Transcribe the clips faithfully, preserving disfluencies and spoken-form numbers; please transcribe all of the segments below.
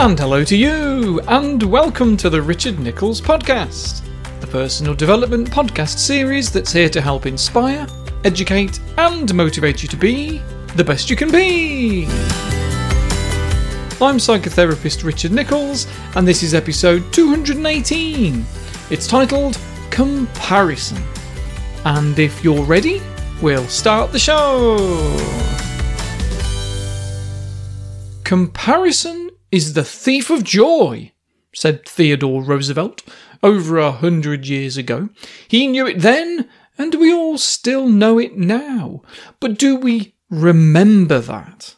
And hello to you, and welcome to the Richard Nicholls podcast, the personal development podcast series that's here to help inspire, educate, and motivate you to be the best you can be. I'm psychotherapist Richard Nicholls, and this is episode two hundred eighteen. It's titled Comparison. And if you're ready, we'll start the show. Comparison is the thief of joy, said Theodore Roosevelt over a hundred years ago. He knew it then, and we all still know it now. But do we remember that?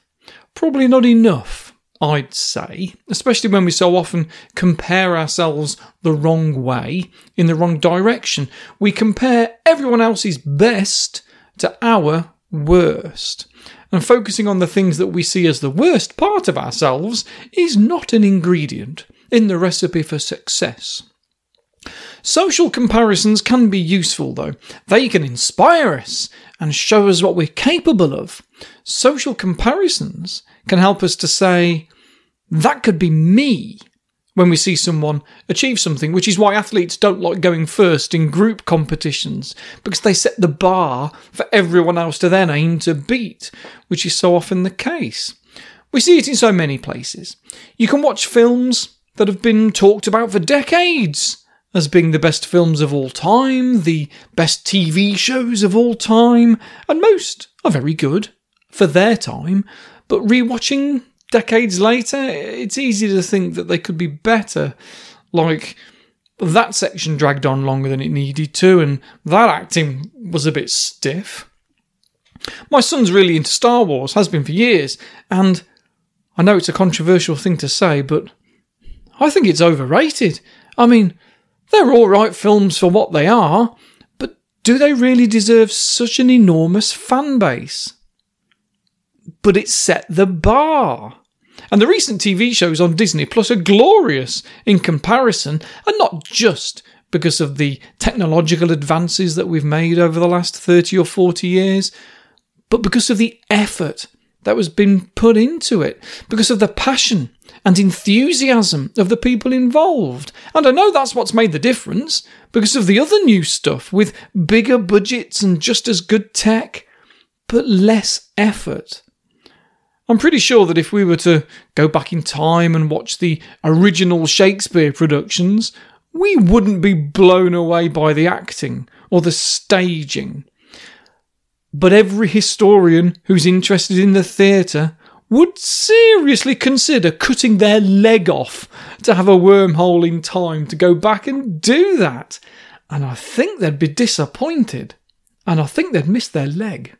Probably not enough, I'd say, especially when we so often compare ourselves the wrong way, in the wrong direction. We compare everyone else's best to our worst. And focusing on the things that we see as the worst part of ourselves is not an ingredient in the recipe for success. Social comparisons can be useful, though. They can inspire us and show us what we're capable of. Social comparisons can help us to say, that could be me, when we see someone achieve something, which is why athletes don't like going first in group competitions, because they set the bar for everyone else to then aim to beat, which is so often the case. We see it in so many places. You can watch films that have been talked about for decades as being the best films of all time, the best T V shows of all time, and most are very good for their time, but rewatching decades later, it's easy to think that they could be better, like that section dragged on longer than it needed to, and that acting was a bit stiff. My son's really into Star Wars, has been for years, and I know it's a controversial thing to say, but I think it's overrated. I mean, they're alright films for what they are, but do they really deserve such an enormous fan base? But it set the bar. And the recent T V shows on Disney Plus are glorious in comparison, and not just because of the technological advances that we've made over the last thirty or forty years, but because of the effort that was been put into it, because of the passion and enthusiasm of the people involved. And I know that's what's made the difference, because of the other new stuff with bigger budgets and just as good tech, but less effort. I'm pretty sure that if we were to go back in time and watch the original Shakespeare productions, we wouldn't be blown away by the acting or the staging. But every historian who's interested in the theatre would seriously consider cutting their leg off to have a wormhole in time to go back and do that. And I think they'd be disappointed. And I think they'd miss their leg.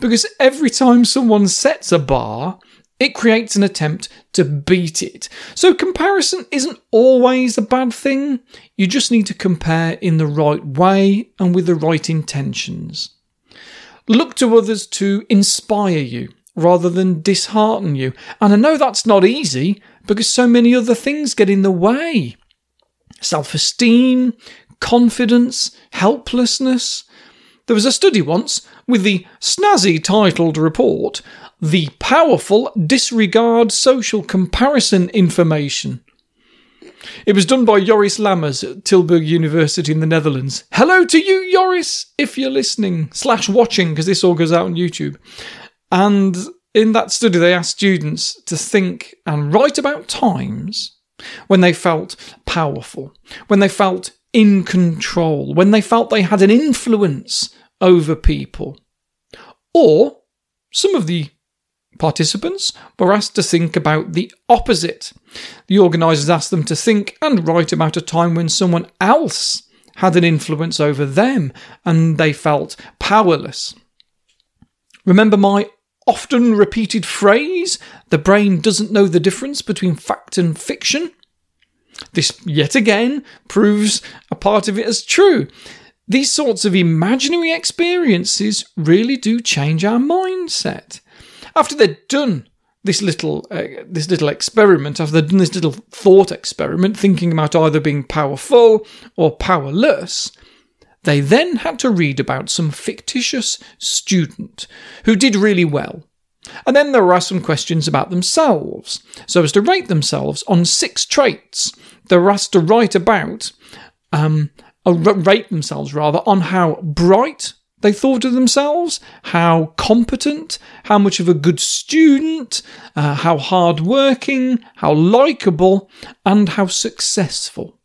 Because every time someone sets a bar, it creates an attempt to beat it. So comparison isn't always a bad thing. You just need to compare in the right way and with the right intentions. Look to others to inspire you rather than dishearten you. And I know that's not easy because so many other things get in the way. Self-esteem, confidence, helplessness. There was a study once with the snazzy titled report, The Powerful Disregard Social Comparison Information. It was done by Joris Lammers at Tilburg University in the Netherlands. Hello to you, Joris, if you're listening, slash watching, because this all goes out on YouTube. And in that study, they asked students to think and write about times when they felt powerful, when they felt in control, when they felt they had an influence over people. Or some of the participants were asked to think about the opposite. The organisers asked them to think and write about a time when someone else had an influence over them and they felt powerless. Remember my often repeated phrase, the brain doesn't know the difference between fact and fiction? This yet again proves a part of it as true. These sorts of imaginary experiences really do change our mindset. After they're done this little uh, this little experiment, after they've done this little thought experiment, thinking about either being powerful or powerless, they then had to read about some fictitious student who did really well. And then there are some questions about themselves. So as to rate themselves on six traits, they're asked to write about, um, or rate themselves rather, on how bright they thought of themselves, how competent, how much of a good student, uh, how hardworking, how likeable, and how successful.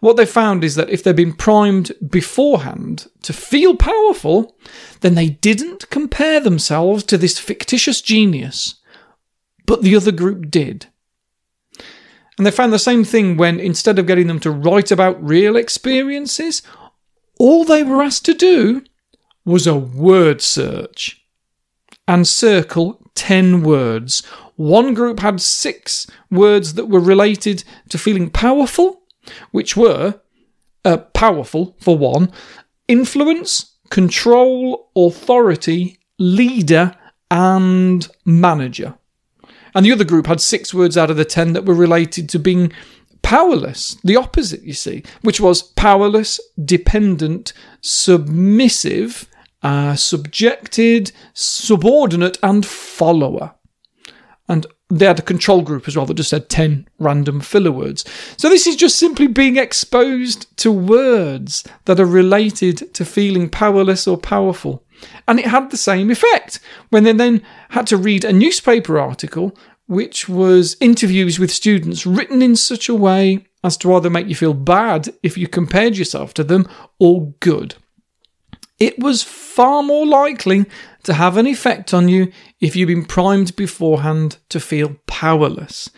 What they found is that if they'd been primed beforehand to feel powerful, then they didn't compare themselves to this fictitious genius, but the other group did. And they found the same thing when, instead of getting them to write about real experiences, all they were asked to do was a word search and circle ten words. One group had six words that were related to feeling powerful, which were uh, powerful for one, influence, control, authority, leader, and manager. And the other group had six words out of the ten that were related to being powerless, the opposite, you see, which was powerless, dependent, submissive, Uh, subjected, subordinate, and follower. And they had a control group as well that just said ten random filler words. So this is just simply being exposed to words that are related to feeling powerless or powerful. And it had the same effect when they then had to read a newspaper article, which was interviews with students written in such a way as to either make you feel bad if you compared yourself to them or good. It was far more likely to have an effect on you if you've been primed beforehand to feel powerless.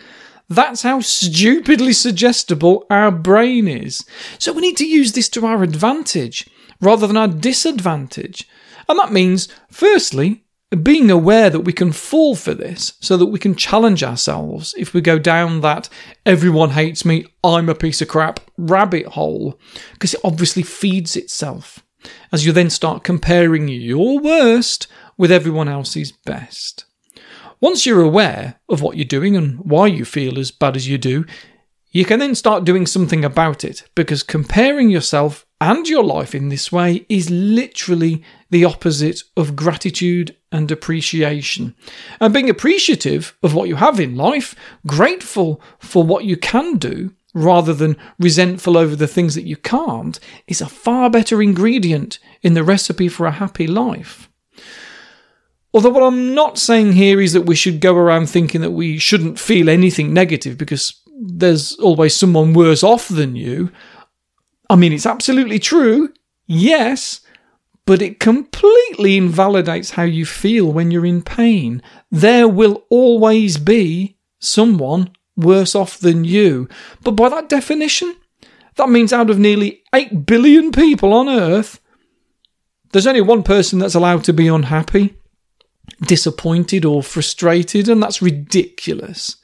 That's how stupidly suggestible our brain is. So we need to use this to our advantage rather than our disadvantage. And that means, firstly, being aware that we can fall for this so that we can challenge ourselves if we go down that everyone hates me, I'm a piece of crap rabbit hole, because it obviously feeds itself, as you then start comparing your worst with everyone else's best. Once you're aware of what you're doing and why you feel as bad as you do, you can then start doing something about it, because comparing yourself and your life in this way is literally the opposite of gratitude and appreciation. And being appreciative of what you have in life, grateful for what you can do, rather than resentful over the things that you can't, is a far better ingredient in the recipe for a happy life. Although what I'm not saying here is that we should go around thinking that we shouldn't feel anything negative because there's always someone worse off than you. I mean, it's absolutely true, yes, but it completely invalidates how you feel when you're in pain. There will always be someone worse off than you. But by that definition, that means out of nearly eight billion people on Earth, there's only one person that's allowed to be unhappy, disappointed or frustrated, and that's ridiculous.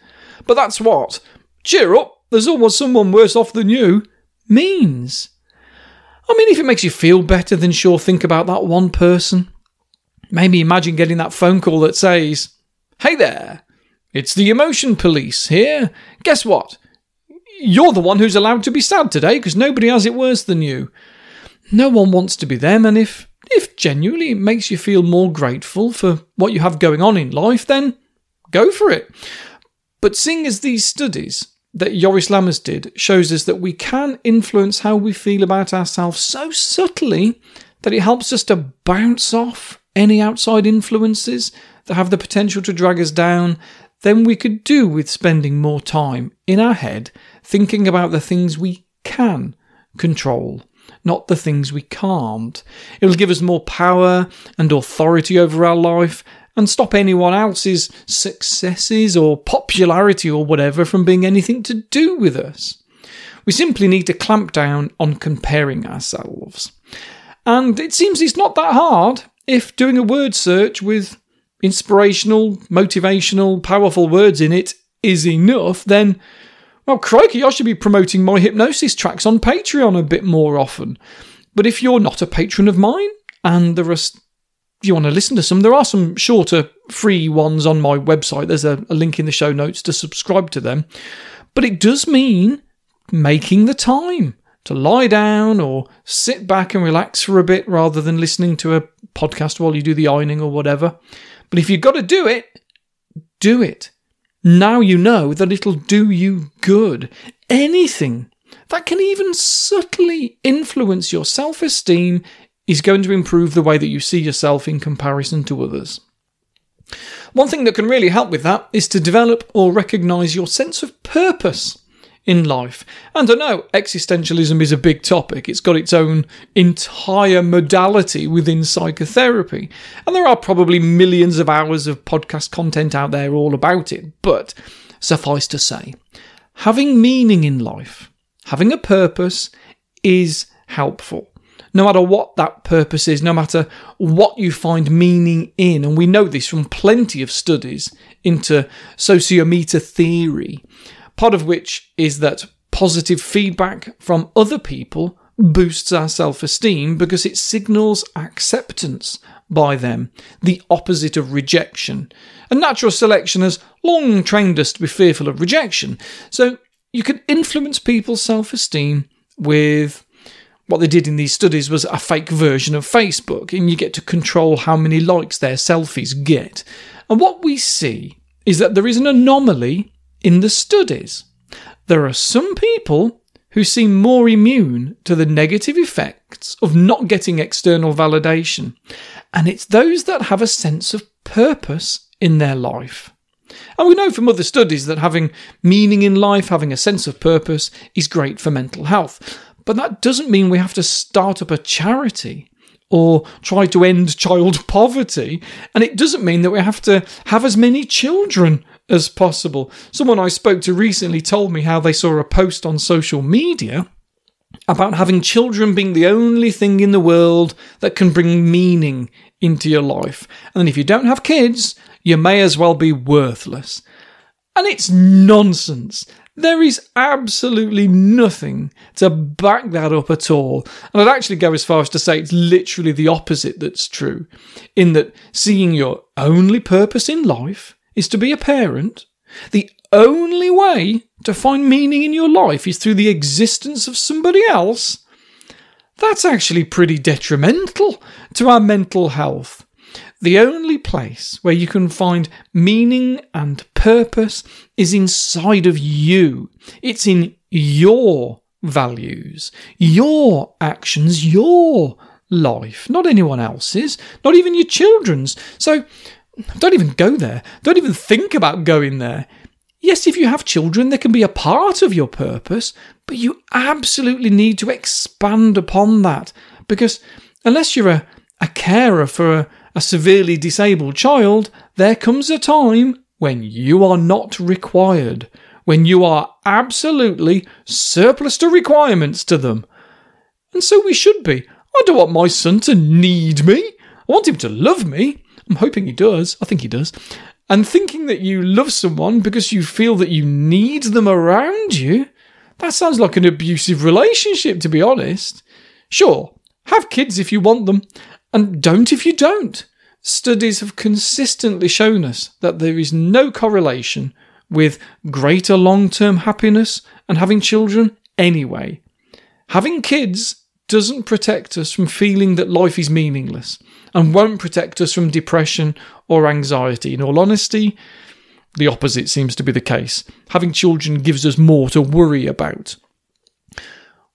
But that's what "cheer up, there's always someone worse off than you" means. I mean, if it makes you feel better, then sure, think about that one person. Maybe imagine getting that phone call that says, "Hey there, it's the emotion police here. Guess what? You're the one who's allowed to be sad today because nobody has it worse than you." No one wants to be them, and if, if genuinely it makes you feel more grateful for what you have going on in life, then go for it. But seeing as these studies that Joris Lammers did shows us that we can influence how we feel about ourselves so subtly that it helps us to bounce off any outside influences that have the potential to drag us down, then we could do with spending more time in our head thinking about the things we can control, not the things we can't. It'll give us more power and authority over our life and stop anyone else's successes or popularity or whatever from being anything to do with us. We simply need to clamp down on comparing ourselves. And it seems it's not that hard if doing a word search with inspirational, motivational, powerful words in it is enough, then, well, crikey, I should be promoting my hypnosis tracks on Patreon a bit more often. But if you're not a patron of mine, and there are, you want to listen to some, there are some shorter, free ones on my website. There's a, a link in the show notes to subscribe to them. But it does mean making the time to lie down or sit back and relax for a bit rather than listening to a podcast while you do the ironing or whatever. But if you've got to do it, do it. Now you know that it'll do you good. Anything that can even subtly influence your self-esteem is going to improve the way that you see yourself in comparison to others. One thing that can really help with that is to develop or recognise your sense of purpose in life. And I know existentialism is a big topic. It's got its own entire modality within psychotherapy. And there are probably millions of hours of podcast content out there all about it. But suffice to say, having meaning in life, having a purpose is helpful. No matter what that purpose is, no matter what you find meaning in, and we know this from plenty of studies into sociometer theory, part of which is that positive feedback from other people boosts our self-esteem because it signals acceptance by them, the opposite of rejection. And natural selection has long trained us to be fearful of rejection. So you can influence people's self-esteem with... what they did in these studies was a fake version of Facebook, and you get to control how many likes their selfies get. And what we see is that there is an anomaly in the studies. There are some people who seem more immune to the negative effects of not getting external validation, and it's those that have a sense of purpose in their life. And we know from other studies that having meaning in life, having a sense of purpose, is great for mental health. But that doesn't mean we have to start up a charity or try to end child poverty. And it doesn't mean that we have to have as many children as possible. Someone I spoke to recently told me how they saw a post on social media about having children being the only thing in the world that can bring meaning into your life. And if you don't have kids, you may as well be worthless. And it's nonsense. There is absolutely nothing to back that up at all. And I'd actually go as far as to say it's literally the opposite that's true, in that seeing your only purpose in life is to be a parent. The only way to find meaning in your life is through the existence of somebody else. That's actually pretty detrimental to our mental health. The only place where you can find meaning and purpose is inside of you. It's in your values, your actions, your life, not anyone else's, not even your children's. So don't even go there. Don't even think about going there. Yes, if you have children, they can be a part of your purpose, but you absolutely need to expand upon that, because unless you're a, a carer for a A severely disabled child, there comes a time when you are not required, when you are absolutely surplus to requirements to them. And so we should be. I don't want my son to need me. I want him to love me. I'm hoping he does. I think he does. And thinking that you love someone because you feel that you need them around you, that sounds like an abusive relationship, to be honest. Sure, have kids if you want them. And don't if you don't. Studies have consistently shown us that there is no correlation with greater long-term happiness and having children anyway. Having kids doesn't protect us from feeling that life is meaningless and won't protect us from depression or anxiety. In all honesty, the opposite seems to be the case. Having children gives us more to worry about.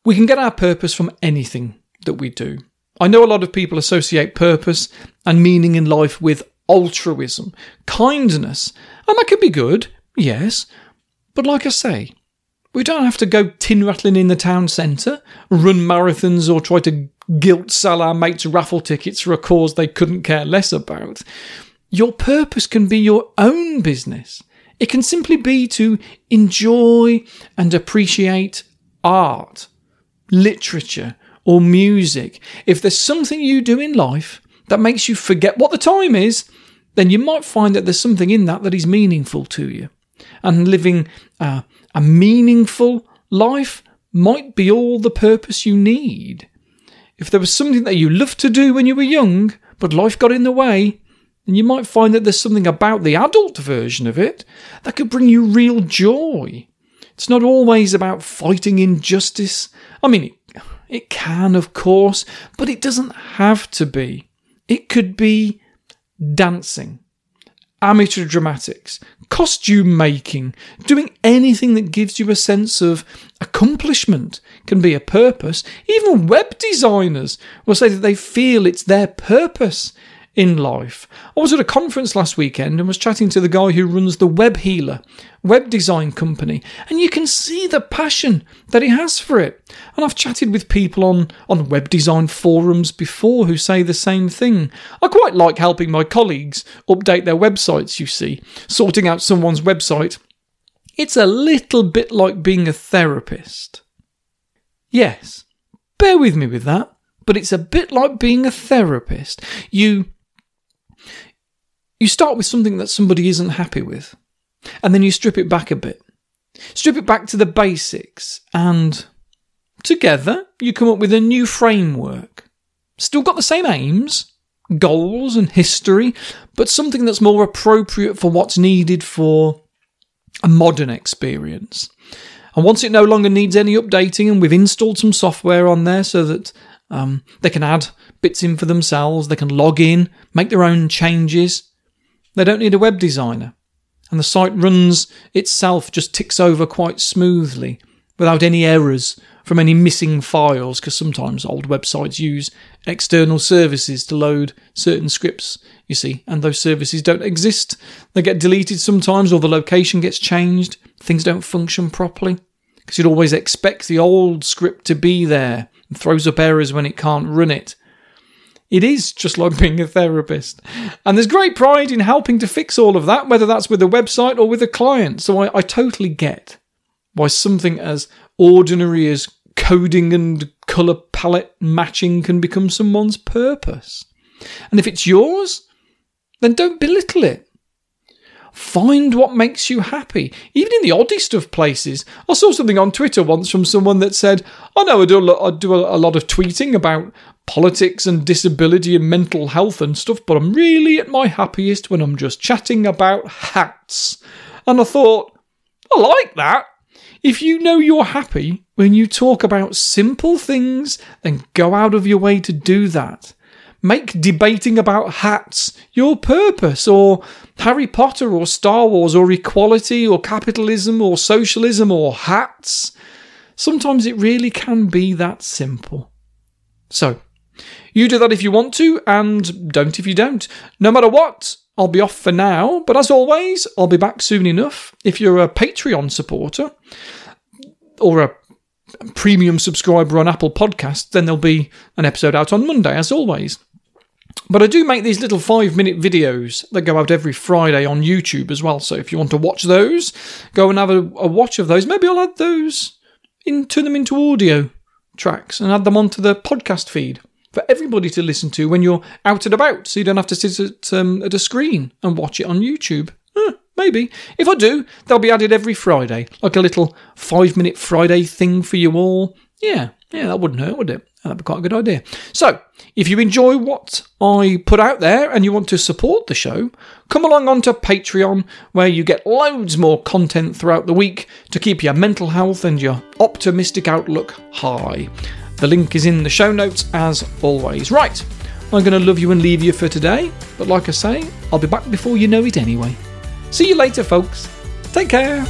We can get our purpose from anything that we do. I know a lot of people associate purpose and meaning in life with altruism, kindness, and that can be good, yes, but like I say, we don't have to go tin rattling in the town centre, run marathons or try to guilt sell our mates raffle tickets for a cause they couldn't care less about. Your purpose can be your own business. It can simply be to enjoy and appreciate art, literature, or music. If there's something you do in life that makes you forget what the time is, then you might find that there's something in that that is meaningful to you. And living uh, a meaningful life might be all the purpose you need. If there was something that you loved to do when you were young, but life got in the way, then you might find that there's something about the adult version of it that could bring you real joy. It's not always about fighting injustice. I mean, it It can, of course, but it doesn't have to be. It could be dancing, amateur dramatics, costume making, doing anything that gives you a sense of accomplishment can be a purpose. Even web designers will say that they feel it's their purpose in life. I was at a conference last weekend and was chatting to the guy who runs the Web Healer, web design company, and you can see the passion that he has for it. And I've chatted with people on, on web design forums before who say the same thing. I quite like helping my colleagues update their websites, you see. Sorting out someone's website, it's a little bit like being a therapist. Yes, bear with me with that, but it's a bit like being a therapist. You... You start with something that somebody isn't happy with, and then you strip it back a bit. Strip it back to the basics, and together you come up with a new framework. Still got the same aims, goals and history, but something that's more appropriate for what's needed for a modern experience. And once it no longer needs any updating, and we've installed some software on there so that um, they can add bits in for themselves, they can log in, make their own changes. They don't need a web designer, and the site runs itself, just ticks over quite smoothly without any errors from any missing files, because sometimes old websites use external services to load certain scripts, you see, and those services don't exist. They get deleted sometimes, or the location gets changed. Things don't function properly, because you'd always expect the old script to be there and throws up errors when it can't run it. It is just like being a therapist. And there's great pride in helping to fix all of that, whether that's with a website or with a client. So I, I totally get why something as ordinary as coding and colour palette matching can become someone's purpose. And if it's yours, then don't belittle it. Find what makes you happy, even in the oddest of places. I saw something on Twitter once from someone that said, I know I do a lot, I do a lot of tweeting about politics and disability and mental health and stuff, but I'm really at my happiest when I'm just chatting about hats. And I thought, I like that. If you know you're happy when you talk about simple things, then go out of your way to do that. Make debating about hats your purpose, or Harry Potter, or Star Wars, or equality, or capitalism, or socialism, or hats. Sometimes it really can be that simple. So, you do that if you want to, and don't if you don't. No matter what, I'll be off for now, but as always, I'll be back soon enough. If you're a Patreon supporter, or a premium subscriber on Apple Podcasts, then there'll be an episode out on Monday, as always. But I do make these little five-minute videos that go out every Friday on YouTube as well. So if you want to watch those, go and have a, a watch of those. Maybe I'll add those, in, turn them into audio tracks and add them onto the podcast feed for everybody to listen to when you're out and about, so you don't have to sit at, um, at a screen and watch it on YouTube. Huh, maybe. If I do, they'll be added every Friday, like a little five-minute Friday thing for you all. Yeah, yeah, that wouldn't hurt, would it? That'd be quite a good idea. So, if you enjoy what I put out there and you want to support the show, come along onto Patreon, where you get loads more content throughout the week to keep your mental health and your optimistic outlook high. The link is in the show notes, as always. Right, I'm going to love you and leave you for today, but like I say, I'll be back before you know it anyway. See you later, folks. Take care.